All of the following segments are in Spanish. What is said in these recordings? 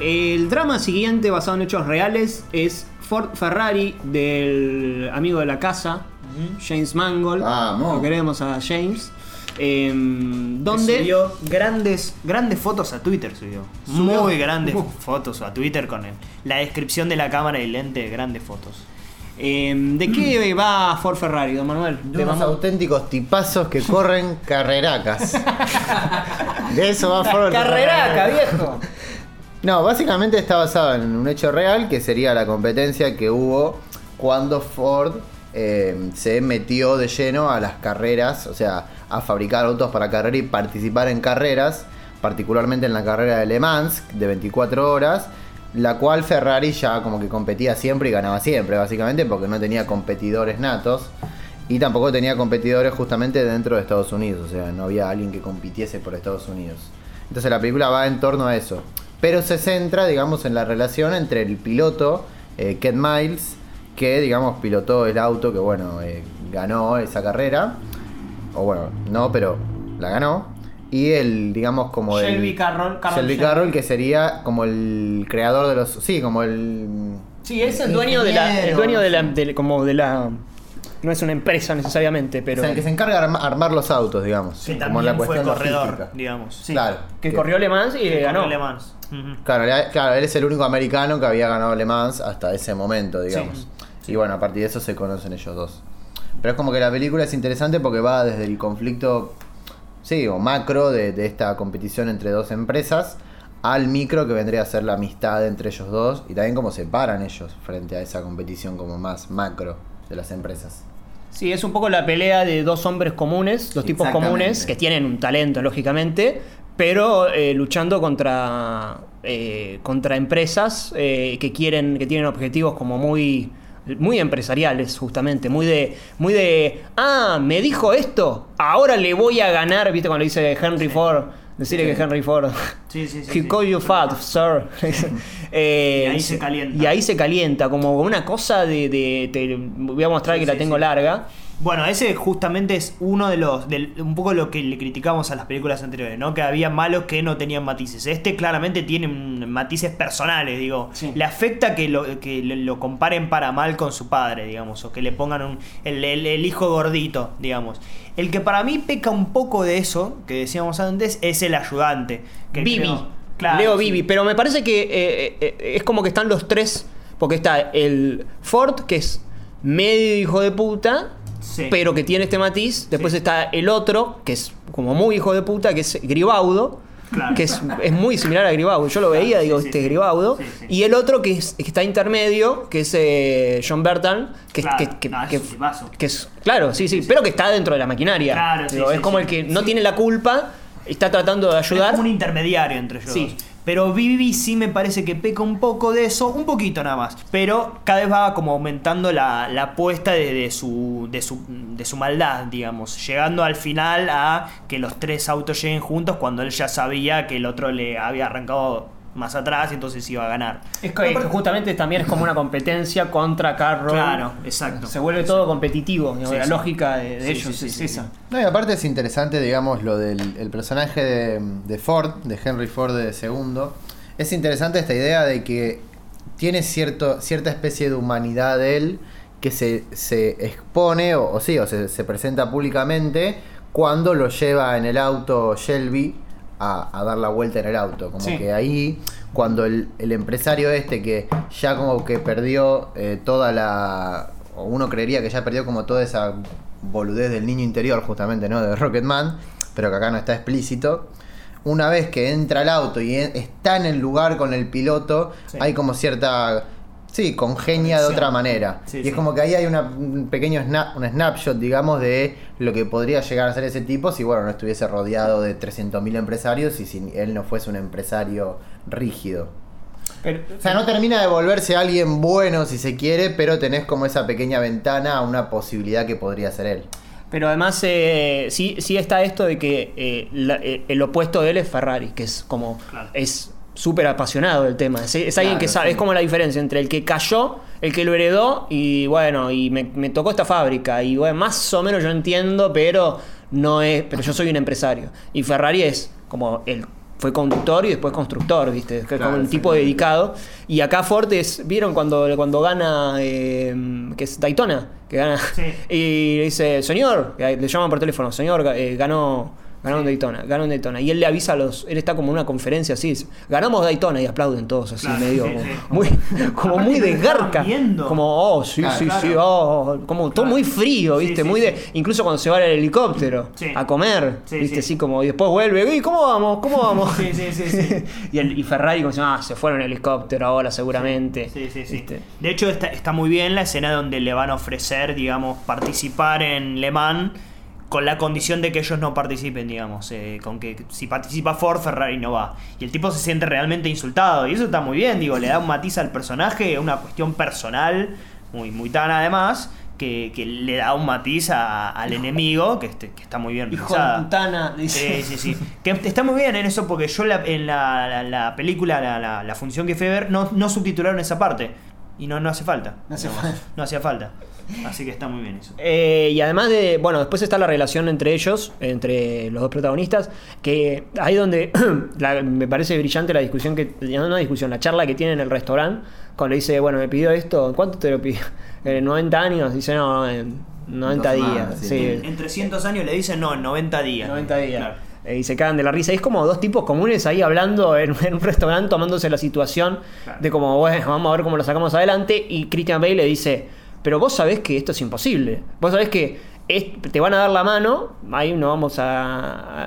El drama siguiente, basado en hechos reales, es Ford Ferrari, del amigo de la casa, James Mangold. Lo queremos a James. Donde subió grandes fotos a Twitter, muy grandes fotos a Twitter con la descripción de la cámara y lente de grandes fotos. ¿De qué va Ford Ferrari, don Manuel? De unos auténticos tipazos que corren carreracas. De eso va Ford. Carreraca, viejo. No, básicamente está basado en un hecho real, que sería la competencia que hubo cuando Ford se metió de lleno a las carreras, o sea, a fabricar autos para carrera y participar en carreras, particularmente en la carrera de Le Mans de 24 horas, la cual Ferrari ya como que competía siempre y ganaba siempre, básicamente, porque no tenía competidores natos y tampoco tenía competidores justamente dentro de Estados Unidos, o sea, no había alguien que compitiese por Estados Unidos. Entonces la película va en torno a eso, pero se centra, digamos, en la relación entre el piloto, Ken Miles, que, digamos, pilotó el auto que, bueno, ganó esa carrera, o bueno, no, pero la ganó, y el, digamos, como Shelby, el Carroll, que sería como el creador de los, sí, como el, sí, es el dueño de la, el dueño de la, de, como de la, no es una empresa necesariamente, pero, o sea, el que se encarga de armar los autos, digamos, que como también la fue corredor logística, digamos, sí, claro, que corrió Le Mans y ganó Le Mans. Claro, él es el único americano que había ganado Le Mans hasta ese momento, digamos, sí. Y bueno, a partir de eso se conocen ellos dos. Pero es como que la película es interesante porque va desde el conflicto, sí, o macro de esta competición entre dos empresas, al micro, que vendría a ser la amistad entre ellos dos, y también cómo se paran ellos frente a esa competición como más macro de las empresas. Sí, es un poco la pelea de dos hombres comunes, dos tipos comunes, que tienen un talento, lógicamente, pero luchando contra empresas que tienen objetivos como muy empresariales, justamente, muy de me dijo esto, ahora le voy a ganar, ¿viste? Cuando dice Henry Ford, decirle que Henry Ford, he called you fat, sir. Y ahí se calienta, como una cosa de te voy a mostrar que la tengo larga. Bueno, ese justamente es uno de los, un poco lo que le criticamos a las películas anteriores, ¿no? Que había malos que no tenían matices. Este claramente tiene matices personales, digo. Sí. Le afecta que lo comparen para mal con su padre, digamos, o que le pongan el hijo gordito, digamos. El que para mí peca un poco de eso, que decíamos antes, es el ayudante. Vivi. Claro, Leo Vivi. Pero me parece que es como que están los tres, porque está el Ford, que es medio hijo de puta... Sí. Pero que tiene este matiz. Después está el otro, que es como muy hijo de puta, que es Gribaudo, claro. Que es muy similar a Gribaudo. Yo lo veía, digo, este Gribaudo. Sí, sí. Y el otro que está intermedio, que es John Bertan, que es, claro, sí, pero que está dentro de la maquinaria. Claro, digo, es como el que no tiene la culpa, está tratando de ayudar. Es como un intermediario entre ellos. Sí. Pero Vivi sí me parece que peca un poco de eso, un poquito nada más. Pero cada vez va como aumentando la apuesta de su maldad, digamos. Llegando al final a que los tres autos lleguen juntos cuando él ya sabía que el otro le había arrancado más atrás y entonces iba a ganar. Es que justamente también es como una competencia contra Carroll. Claro, exacto. Se vuelve todo competitivo, digamos, la lógica de ellos es esa. No, y aparte es interesante, digamos, lo del el personaje de Ford, de Henry Ford II. Es interesante esta idea de que tiene cierta especie de humanidad de él que se expone o se presenta públicamente cuando lo lleva en el auto Shelby a dar la vuelta en el auto, como que ahí cuando el empresario este que ya como que perdió uno creería que ya perdió como toda esa boludez del niño interior, justamente, ¿no? De Rocketman, pero que acá no está explícito. Una vez que entra al auto y está en el lugar con el piloto, hay como cierta congenia de otra manera. Y es como que ahí hay un snapshot, digamos, de lo que podría llegar a ser ese tipo si, bueno, no estuviese rodeado de 300.000 empresarios y si él no fuese un empresario rígido. O sea, no termina de volverse alguien bueno si se quiere, pero tenés como esa pequeña ventana a una posibilidad que podría ser él. Pero además sí está esto de que el opuesto de él es Ferrari, que es como... Claro. Es súper apasionado del tema. Es alguien que sabe, es como la diferencia entre el que cayó, el que lo heredó, y bueno, y me tocó esta fábrica, y bueno, más o menos yo entiendo, pero no es, pero yo soy un empresario. Y Ferrari es como el fue conductor y después constructor, ¿viste? Que es como un tipo dedicado. Y acá Ford es, ¿vieron cuando gana, que es Daytona? Que gana. Sí. Y le dice, señor, le llaman por teléfono, señor, ganó Daytona, ganó Daytona. Y él le avisa a los... Él está como en una conferencia así. Ganamos Daytona y aplauden todos así, claro, medio... Sí, como, sí. Como muy de garca. Como, oh, sí, claro, sí, claro. Sí, oh... Como claro. Todo muy frío, ¿viste? Sí, muy de... Sí. Incluso cuando se va al helicóptero a comer, ¿viste? Sí. Así como... Y después vuelve. ¿Y cómo vamos? ¿Cómo vamos? Sí. Y Ferrari como diciendo, se fueron en el helicóptero ahora seguramente. Sí. De hecho, está muy bien la escena donde le van a ofrecer, digamos, participar en Le Mans... Con la condición de que ellos no participen, digamos. Con que si participa Ford, Ferrari no va. Y el tipo se siente realmente insultado. Y eso está muy bien, digo. Le da un matiz al personaje, una cuestión personal, muy, muy tan además... Que le da un matiz al enemigo que está muy bien pensada. Hijo de Montana, dice. Sí. Que está muy bien en eso porque yo en la película, la función que fui a ver, no subtitularon esa parte. Y no hace falta. No hacía falta. Así que está muy bien eso. Y además de... Bueno, después está la relación entre ellos, entre los dos protagonistas, que ahí donde me parece brillante la discusión que... No, no discusión, la charla que tienen en el restaurante, cuando le dice, bueno, me pidió esto, ¿cuánto te lo pidió? 90 años, dice, no, en 90 días. Más, sí. En 300 años le dicen, no, en 90 días. 90 días. Claro. Y se cagan de la risa. Es como dos tipos comunes ahí hablando en un restaurante, tomándose la situación de como, bueno, vamos a ver cómo lo sacamos adelante. Y Christian Bale le dice... Pero vos sabés que esto es imposible. Vos sabés que te van a dar la mano. Ahí nos vamos a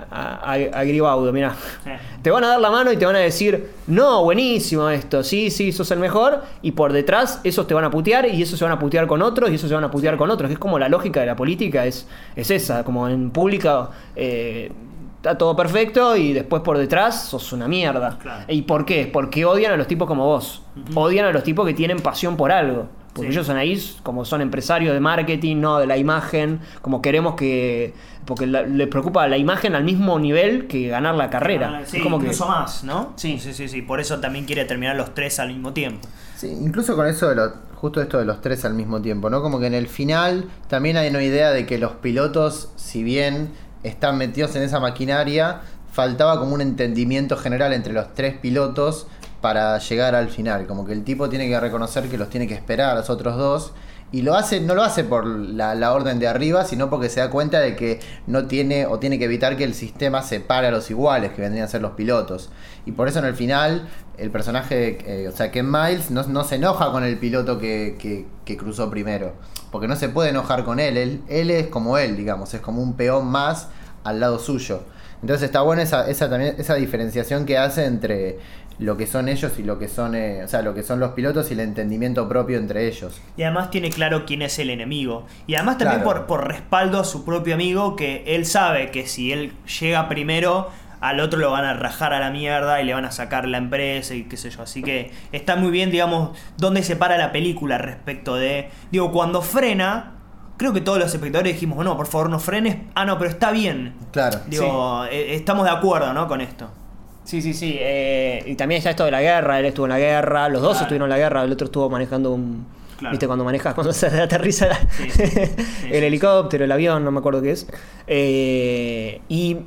Gribaudo, mirá. Sí. Te van a dar la mano y te van a decir, no, buenísimo esto, sí, sos el mejor. Y por detrás, esos te van a putear y esos se van a putear con otros y esos se van a putear con otros. Es como la lógica de la política, es esa. Como en pública está todo perfecto y después por detrás sos una mierda. Claro. ¿Y por qué? Porque odian a los tipos como vos. Uh-huh. Odian a los tipos que tienen pasión por algo. Porque ellos son ahí, como son empresarios de marketing, no de la imagen, como queremos que... Porque les preocupa la imagen al mismo nivel que ganar la carrera. Sí, como incluso que... más, ¿no? Sí. Por eso también quiere terminar los tres al mismo tiempo. Sí, incluso con eso, justo esto de los tres al mismo tiempo, ¿no? Como que en el final también hay una idea de que los pilotos, si bien están metidos en esa maquinaria, faltaba como un entendimiento general entre los tres pilotos para llegar al final, como que el tipo tiene que reconocer que los tiene que esperar a los otros dos y no lo hace por la orden de arriba, sino porque se da cuenta de que no tiene o tiene que evitar que el sistema separe a los iguales que vendrían a ser los pilotos, y por eso en el final el personaje, Ken Miles no se enoja con el piloto que cruzó primero, porque no se puede enojar con él es como él, digamos, es como un peón más al lado suyo. Entonces está buena esa diferenciación que hace entre lo que son ellos y lo que son lo que son los pilotos y el entendimiento propio entre ellos. Y además tiene claro quién es el enemigo. Y además también por respaldo a su propio amigo, que él sabe que si él llega primero, al otro lo van a rajar a la mierda y le van a sacar la empresa y qué sé yo. Así que está muy bien, digamos, dónde se para la película respecto de... Digo, cuando frena... Creo que todos los espectadores dijimos, no, por favor no frenes. Ah, no, pero está bien. Claro. Digo, estamos de acuerdo, ¿no? Con esto. Sí. Y también está esto de la guerra. Él estuvo en la guerra. Los dos estuvieron en la guerra. El otro estuvo manejando un... Claro. ¿Viste? Cuando se aterriza el helicóptero, el avión, no me acuerdo qué es. Y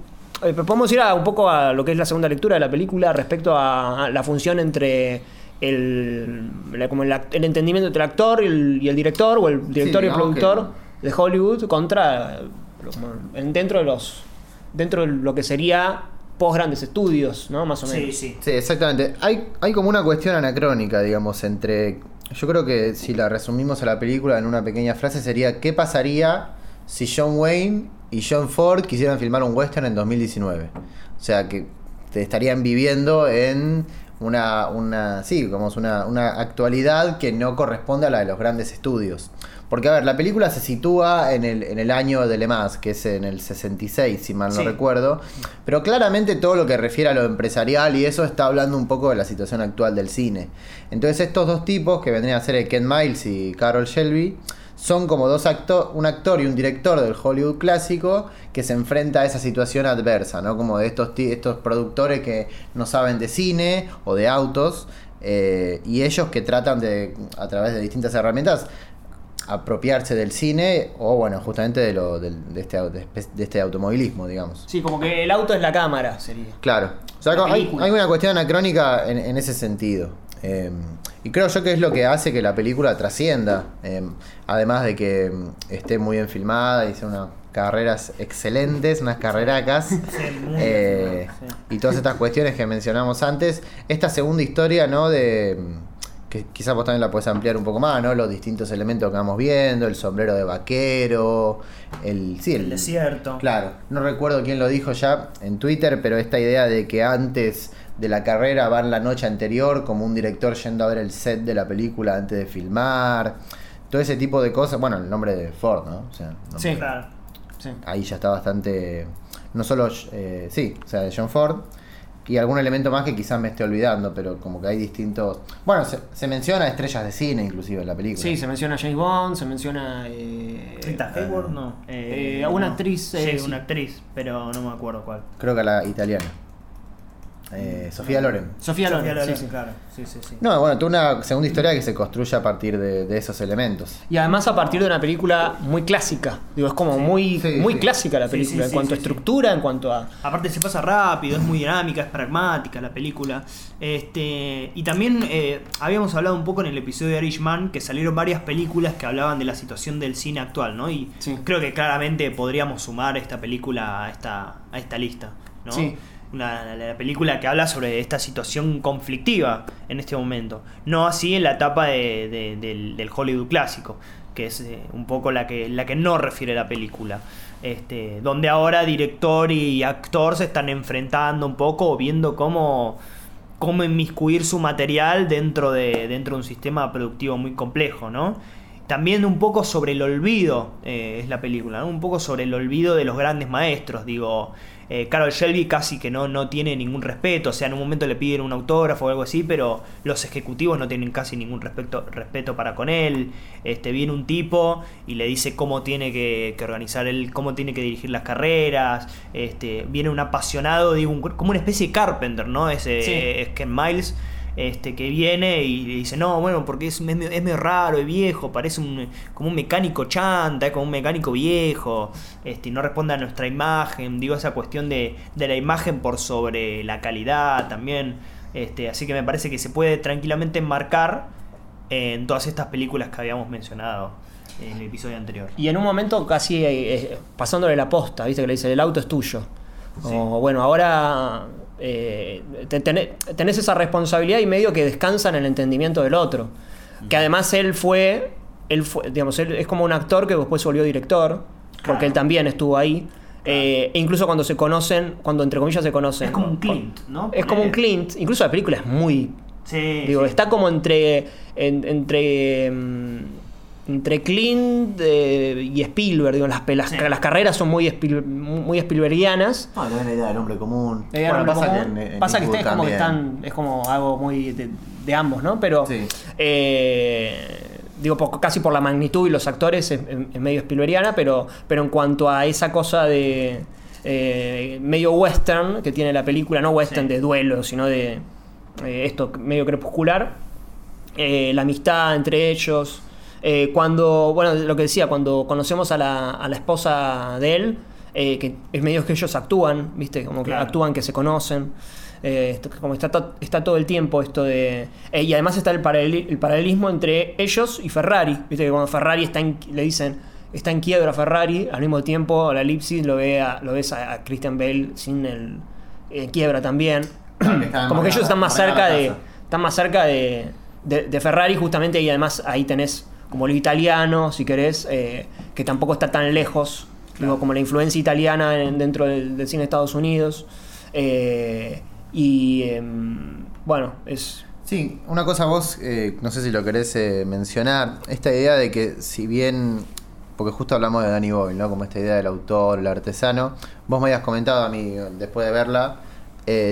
podemos ir un poco a lo que es la segunda lectura de la película respecto a la función entre... el entendimiento entre el actor y el director, o el director y el productor de Hollywood contra dentro de lo que sería post grandes estudios, ¿no? Más o menos. Sí, exactamente. Hay como una cuestión anacrónica, digamos, entre... Yo creo que si la resumimos a la película en una pequeña frase sería: ¿qué pasaría si John Wayne y John Ford quisieran filmar un western en 2019? O sea, que te estarían viviendo en... una actualidad que no corresponde a la de los grandes estudios. Porque, a ver, la película se sitúa en el año de Le Mans, que es en el 66, si mal no recuerdo. Pero claramente todo lo que refiere a lo empresarial y eso está hablando un poco de la situación actual del cine. Entonces estos dos tipos, que vendrían a ser Ken Miles y Carroll Shelby, son como un actor y un director del Hollywood clásico que se enfrenta a esa situación adversa, ¿no? Como de estos productores que no saben de cine o de autos, y ellos que tratan de, a través de distintas herramientas, apropiarse del cine o, bueno, justamente de este automovilismo, digamos. Sí, como que el auto es la cámara, sería. Claro. O sea, hay una cuestión anacrónica en ese sentido. Y creo yo que es lo que hace que la película trascienda. Además de que esté muy bien filmada y sea una... carreras excelentes, unas carreracas, sí, y todas estas cuestiones que mencionamos antes. Esta segunda historia, ¿no? De que quizás vos también la podés ampliar un poco más, ¿no? Los distintos elementos que vamos viendo, el sombrero de vaquero, el desierto. Claro, no recuerdo quién lo dijo ya en Twitter, pero esta idea de que antes de la carrera van la noche anterior, como un director yendo a ver el set de la película antes de filmar, todo ese tipo de cosas. Bueno, el nombre de Ford, ¿no? O sea, sí, claro. Sí. Ahí ya está bastante, no solo de John Ford y algún elemento más que quizás me esté olvidando, pero como que hay distintos, bueno, se menciona estrellas de cine inclusive en la película. Sí, se menciona James Bond, se menciona Rita Hayworth, no, una actriz, sí, una actriz, pero no me acuerdo cuál. Creo que la italiana. Sofía Loren. Sofía Loren, sí, claro. Sí. No, bueno, tuvo una segunda historia que se construye a partir de esos elementos. Y además a partir de una película muy clásica. Digo, es como muy clásica la película, en cuanto a estructura, en cuanto a... Aparte se pasa rápido, es muy dinámica, es pragmática la película. Y también habíamos hablado un poco en el episodio de Irishman que salieron varias películas que hablaban de la situación del cine actual, ¿no? Y creo que claramente podríamos sumar esta película a esta lista, ¿no? Sí. La película que habla sobre esta situación conflictiva en este momento. No así en la etapa del Hollywood clásico, que es un poco la que no refiere la película. Donde ahora director y actor se están enfrentando un poco, viendo cómo inmiscuir su material dentro de un sistema productivo muy complejo, ¿no? También un poco sobre el olvido es la película, ¿no? Un poco sobre el olvido de los grandes maestros, digo... Carroll Shelby casi que no tiene ningún respeto, o sea, en un momento le piden un autógrafo o algo así, pero los ejecutivos no tienen casi ningún respeto para con él. Viene un tipo y le dice cómo tiene que organizar él, cómo tiene que dirigir las carreras. Viene un apasionado, digo, como una especie de Carpenter, ¿no? Es Ken Miles. Que viene y dice, no, bueno, porque es medio raro, es viejo, parece como un mecánico chanta, es como un mecánico viejo, y no responde a nuestra imagen, digo, esa cuestión de la imagen por sobre la calidad también, así que me parece que se puede tranquilamente enmarcar en todas estas películas que habíamos mencionado en el episodio anterior. Y en un momento casi pasándole la posta, viste que le dice, el auto es tuyo, sí. O bueno, ahora... tenés esa responsabilidad y medio que descansa en el entendimiento del otro, que además él fue, digamos, él es como un actor que después se volvió director, porque él también estuvo ahí, e incluso cuando se conocen, cuando entre comillas se conocen, es como un Clint, ¿no? Es como un Clint, incluso la película es muy está como entre Clint y Spielberg, digo, las carreras son muy Spielbergianas. Ah, no es la idea del hombre común. Bueno, pasa que ustedes como que están, es como algo muy de ambos, ¿no? Pero casi por la magnitud y los actores es medio Spielbergiana, pero en cuanto a esa cosa de medio western que tiene la película, no western de duelo, sino de esto medio crepuscular, la amistad entre ellos. Cuando, bueno, lo que decía, cuando conocemos a la esposa de él, que es medio que ellos actúan, ¿viste? Como que actúan que se conocen. Como está todo el tiempo esto de... y además está el paralelismo entre ellos y Ferrari, ¿viste? Que cuando Ferrari le dicen, está en quiebra Ferrari, al mismo tiempo la elipsis lo ves a Christian Bale sin el quiebra también. Como que ellos están más cerca de Ferrari justamente, y además ahí tenés... como lo italiano, si querés, que tampoco está tan lejos, digo, como la influencia italiana dentro del cine de Estados Unidos. Bueno, es... Sí, una cosa vos, no sé si lo querés mencionar, esta idea de que si bien, porque justo hablamos de Danny Boyle, ¿no? Como esta idea del autor, el artesano, vos me habías comentado a mí, después de verla,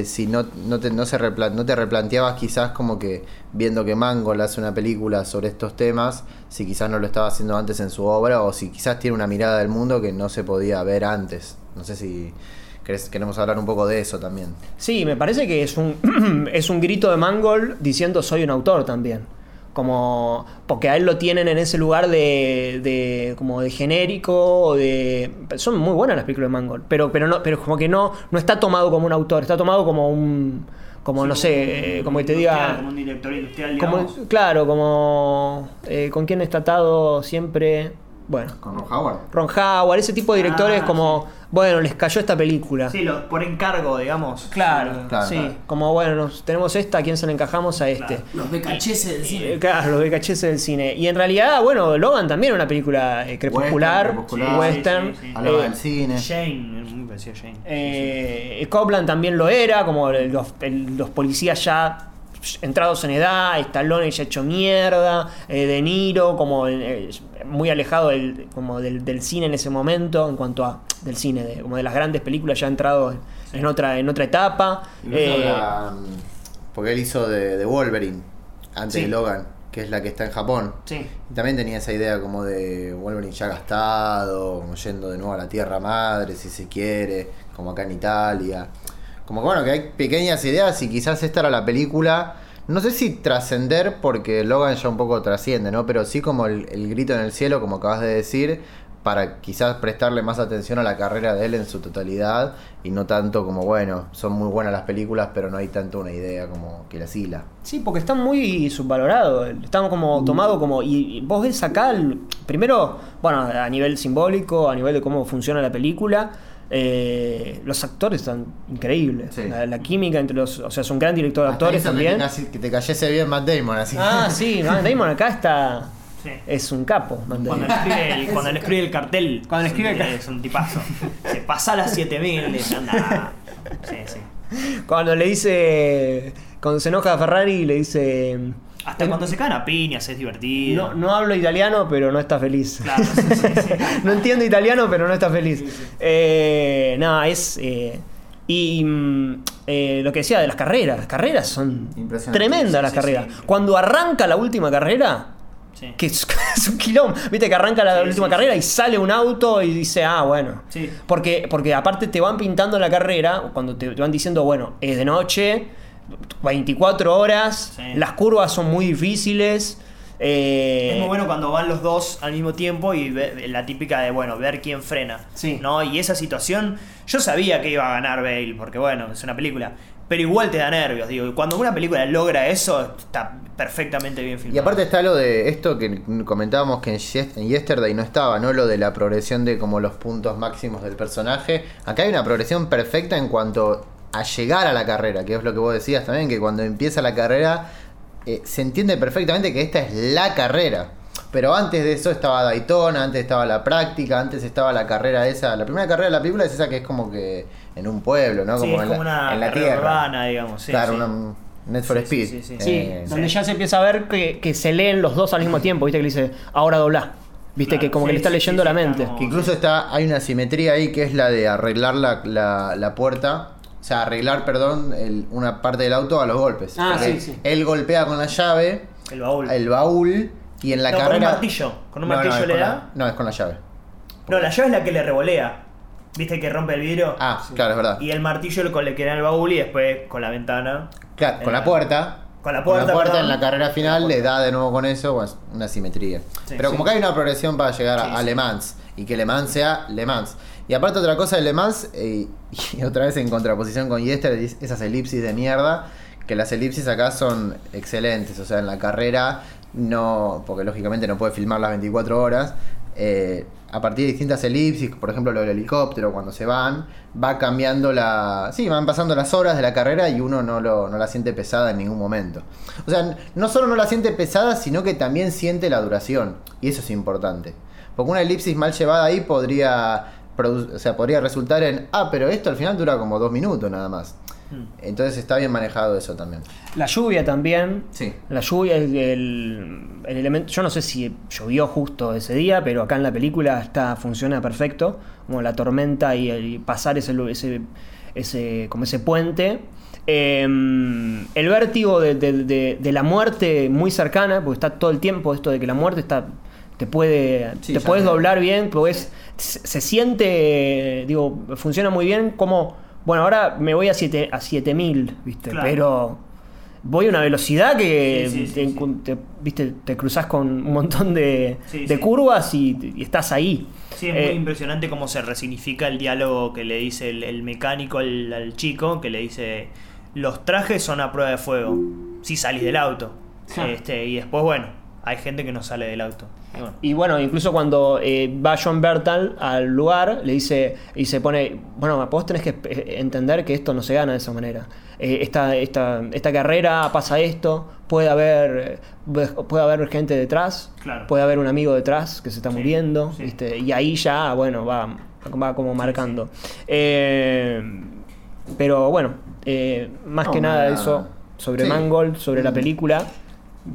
si no te replanteabas quizás como que viendo que Mangold hace una película sobre estos temas, si quizás no lo estaba haciendo antes en su obra, o si quizás tiene una mirada del mundo que no se podía ver antes. No sé si queremos hablar un poco de eso también. Sí, me parece que es un grito de Mangold diciendo soy un autor también. Como, porque a él lo tienen en ese lugar de como de genérico o de... Son muy buenas las películas de Mangold, pero no, pero como que no está tomado como un autor, está tomado como un... como sí, no sé, como que te diga... Como un director industrial, digamos. Como, claro, como... ¿con quién está atado siempre? Bueno. Con Ron Howard. Ron Howard, ese tipo de directores como... Sí. Bueno, les cayó esta película. Sí, por encargo, digamos. Claro. Sí, claro. Como bueno, tenemos esta, ¿a quién se le encajamos? A este. Claro. Los VHS del cine. Claro, los VHS del cine. Y en realidad, bueno, Logan también era una película crepuscular. Western. Sí. Hablaba del cine. Shane, muy parecido a Shane. Copland también lo era, como los policías ya... entrados en edad, Stallone ya hecho mierda, De Niro como muy alejado del cine en ese momento, en cuanto a del cine, como de las grandes películas, ya entrado en otra etapa. Porque él hizo de Wolverine antes de Logan, que es la que está en Japón. Sí. Y también tenía esa idea como de Wolverine ya gastado, como yendo de nuevo a la tierra madre, si se quiere, como acá en Italia. Como que bueno, que hay pequeñas ideas y quizás esta era la película, no sé si trascender, porque Logan ya un poco trasciende, ¿no? Pero sí como el grito en el cielo, como acabas de decir, para quizás prestarle más atención a la carrera de él en su totalidad y no tanto como, bueno, son muy buenas las películas, pero no hay tanto una idea como que las hila. Sí, porque está muy subvalorado, está como tomado como... Y vos ves acá, primero, bueno, a nivel simbólico, a nivel de cómo funciona la película... los actores están increíbles. Sí. La química entre los... O sea, es un gran director de actores también. Que te cayese bien Matt Damon. Así. Ah, sí, Matt Damon acá está... Sí. Es un capo. Matt Damon. Cuando él escribe el cartel. Cuando escribe el cartel. Es un tipazo. Se pasa a las 7000. Anda. Sí. Cuando le dice... Cuando se enoja a Ferrari le dice... Hasta cuando se caen a piñas es divertido. No hablo italiano, pero no está feliz. Claro, sí. No entiendo italiano, pero no está feliz. Sí. Es... lo que decía de las carreras. Las carreras son tremendas. Sí, las carreras. Sí. Cuando arranca la última carrera, sí, que es un quilombo. Viste que arranca la última carrera y sale un auto y dice, bueno. Sí. Porque aparte te van pintando la carrera, cuando te van diciendo, bueno, es de noche... 24 horas, sí, las curvas son muy difíciles. Es muy bueno cuando van los dos al mismo tiempo y la típica de, bueno, ver quién frena, sí, ¿no? Y esa situación, yo sabía que iba a ganar Bale, porque bueno, es una película, pero igual te da nervios, digo, cuando una película logra eso, está perfectamente bien filmada. Y aparte está lo de esto que comentábamos que en Yesterday no estaba, ¿no? Lo de la progresión de como los puntos máximos del personaje. Acá hay una progresión perfecta en cuanto a llegar a la carrera, que es lo que vos decías también, que cuando empieza la carrera se entiende perfectamente que esta es la carrera, pero antes de eso estaba Daytona, antes estaba la práctica, antes estaba la carrera esa, la primera carrera de la película es esa que es como que en un pueblo, ¿no? Como, sí, es como en la tierra urbana, digamos, sí, claro, sí. Una Need for Speed, sí. Donde ya se empieza a ver que se leen los dos al mismo tiempo, viste que le dice, ahora doblá. Viste, claro, que como que le está leyendo la mente, que incluso está, hay una simetría ahí que es la de arreglar la puerta. O sea, arreglar, perdón, una parte del auto a los golpes. Sí. Él golpea con la llave. El baúl. Y en la carrera... con un martillo. Con un martillo no le da. No, es con la llave. No, la llave es la que le revolea. ¿Viste que rompe el vidrio? Claro, es verdad. Y el martillo con el que era el baúl y después con la ventana. Claro, con la puerta. Con la puerta en la carrera final le da de nuevo con eso. Pues, una simetría. Sí, pero como que hay una progresión para llegar a Le Mans. Y que Le Mans sea Le Mans. Y aparte otra cosa de Le Mans, y otra vez en contraposición con Yester, esas elipsis de mierda, que las elipsis acá son excelentes. O sea, en la carrera, no, porque lógicamente no puede filmar las 24 horas, a partir de distintas elipsis, por ejemplo lo del helicóptero, cuando se van, va cambiando van pasando las horas de la carrera y uno no la siente pesada en ningún momento. O sea, no solo no la siente pesada, sino que también siente la duración, y eso es importante. Porque una elipsis mal llevada ahí podría resultar en, pero esto al final dura como 2 minutos nada más. Entonces está bien manejado eso también. La lluvia también. Sí. La lluvia es el elemento. Yo no sé si llovió justo ese día, pero acá en la película funciona perfecto. Como la tormenta y el pasar como ese puente. El vértigo de la muerte muy cercana, porque está todo el tiempo esto de que la muerte está... te puedes doblar bien, se siente, digo, funciona muy bien. Como, bueno, ahora me voy a 7000, ¿viste? Claro. Pero voy a una velocidad que te cruzás con un montón de curvas y estás ahí. Sí, es muy impresionante cómo se resignifica el diálogo que le dice el mecánico al chico, que le dice: los trajes son a prueba de fuego si salís del auto. Y después, bueno, hay gente que no sale del auto. Y bueno, incluso cuando va John Bertan al lugar, le dice, y se pone, bueno, vos tenés que entender que esto no se gana de esa manera. Esta carrera pasa esto, puede haber gente detrás, claro, puede haber un amigo detrás que se está muriendo, sí. ¿Viste? Y ahí ya, bueno, va como marcando. Pero bueno, más que nada eso sobre Mangold, sobre la película.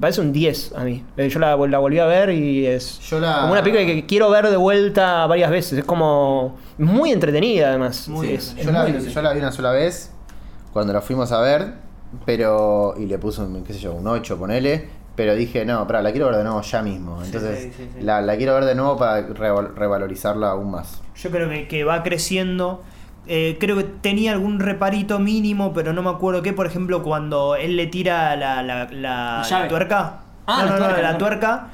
Parece un 10 a mí. Yo la volví a ver y es como una película que quiero ver de vuelta varias veces. Es como muy entretenida, además. Yo la vi una sola vez cuando la fuimos a ver, pero y le puse un 8, ponele, pero dije, no, la quiero ver de nuevo ya mismo. Entonces la quiero ver de nuevo para revalorizarla aún más. Yo creo que va creciendo. Creo que tenía algún reparito mínimo, pero no me acuerdo qué. Por ejemplo, cuando él le tira la tuerca. La tuerca.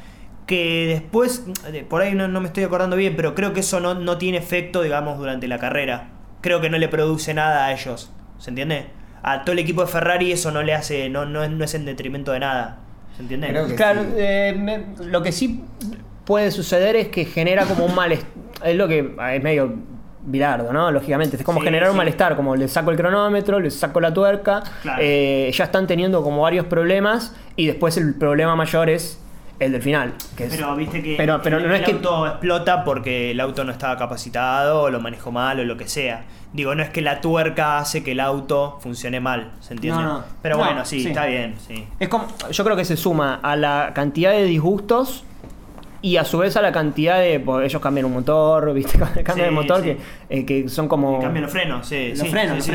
Que después, por ahí no me estoy acordando bien, pero creo que eso no tiene efecto, digamos, durante la carrera. Creo que no le produce nada a ellos. ¿Se entiende? A todo el equipo de Ferrari eso no le hace, no es en detrimento de nada. ¿Se entiende? Claro, sí. Lo que sí puede suceder es que genera como un malestar. Es lo que es medio... Bilardo, ¿no? Lógicamente. Es como generar un malestar, como le saco el cronómetro, le saco la tuerca, claro. Ya están teniendo como varios problemas y después el problema mayor es el del final. El auto explota porque el auto no estaba capacitado, o lo manejó mal o lo que sea. Digo, no es que la tuerca hace que el auto funcione mal, ¿se entiende? No. Pero bueno, sí, está bien. Sí. Es como, yo creo que se suma a la cantidad de disgustos. Y a su vez a la cantidad de... Pues, ellos cambian un motor, ¿viste? Cambian el motor que son como... Cambian los frenos, Los frenos.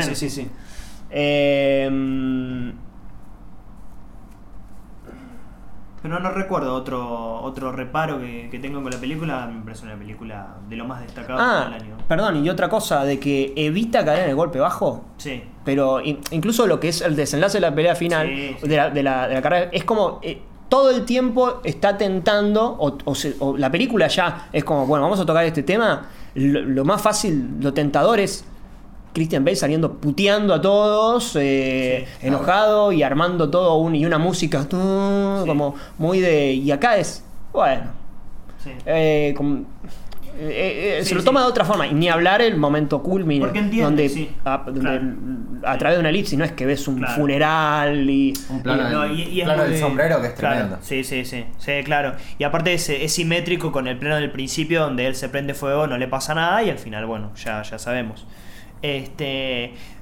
Pero no recuerdo otro reparo que tengo con la película. Me parece una película de lo más destacado del año. Perdón, y otra cosa, de que evita caer en el golpe bajo. Sí. Pero incluso lo que es el desenlace de la pelea final, de la carrera, es como... todo el tiempo está tentando, o la película ya es como, bueno, vamos a tocar este tema, lo más fácil, lo tentador es Christian Bale saliendo puteando a todos, enojado y armando todo y una música como muy de... Y acá es, bueno, se lo toma de otra forma, y ni hablar el momento culmine, a través de una elipsis, no es que ves un funeral y un plano del sombrero que es tremendo. Claro. Y aparte es simétrico con el plano del principio donde él se prende fuego, no le pasa nada y al final, bueno, ya sabemos.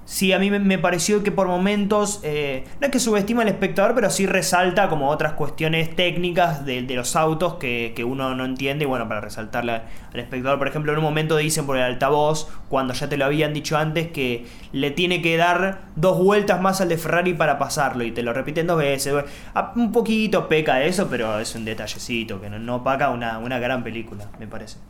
Sí, a mí me pareció que por momentos, no es que subestima al espectador, pero sí resalta como otras cuestiones técnicas de los autos que uno no entiende. Y bueno, para resaltarle al espectador, por ejemplo, en un momento dicen por el altavoz, cuando ya te lo habían dicho antes, que le tiene que dar 2 vueltas más al de Ferrari para pasarlo. Y te lo repiten 2 veces. Un poquito peca de eso, pero es un detallecito que no opaca una gran película, me parece.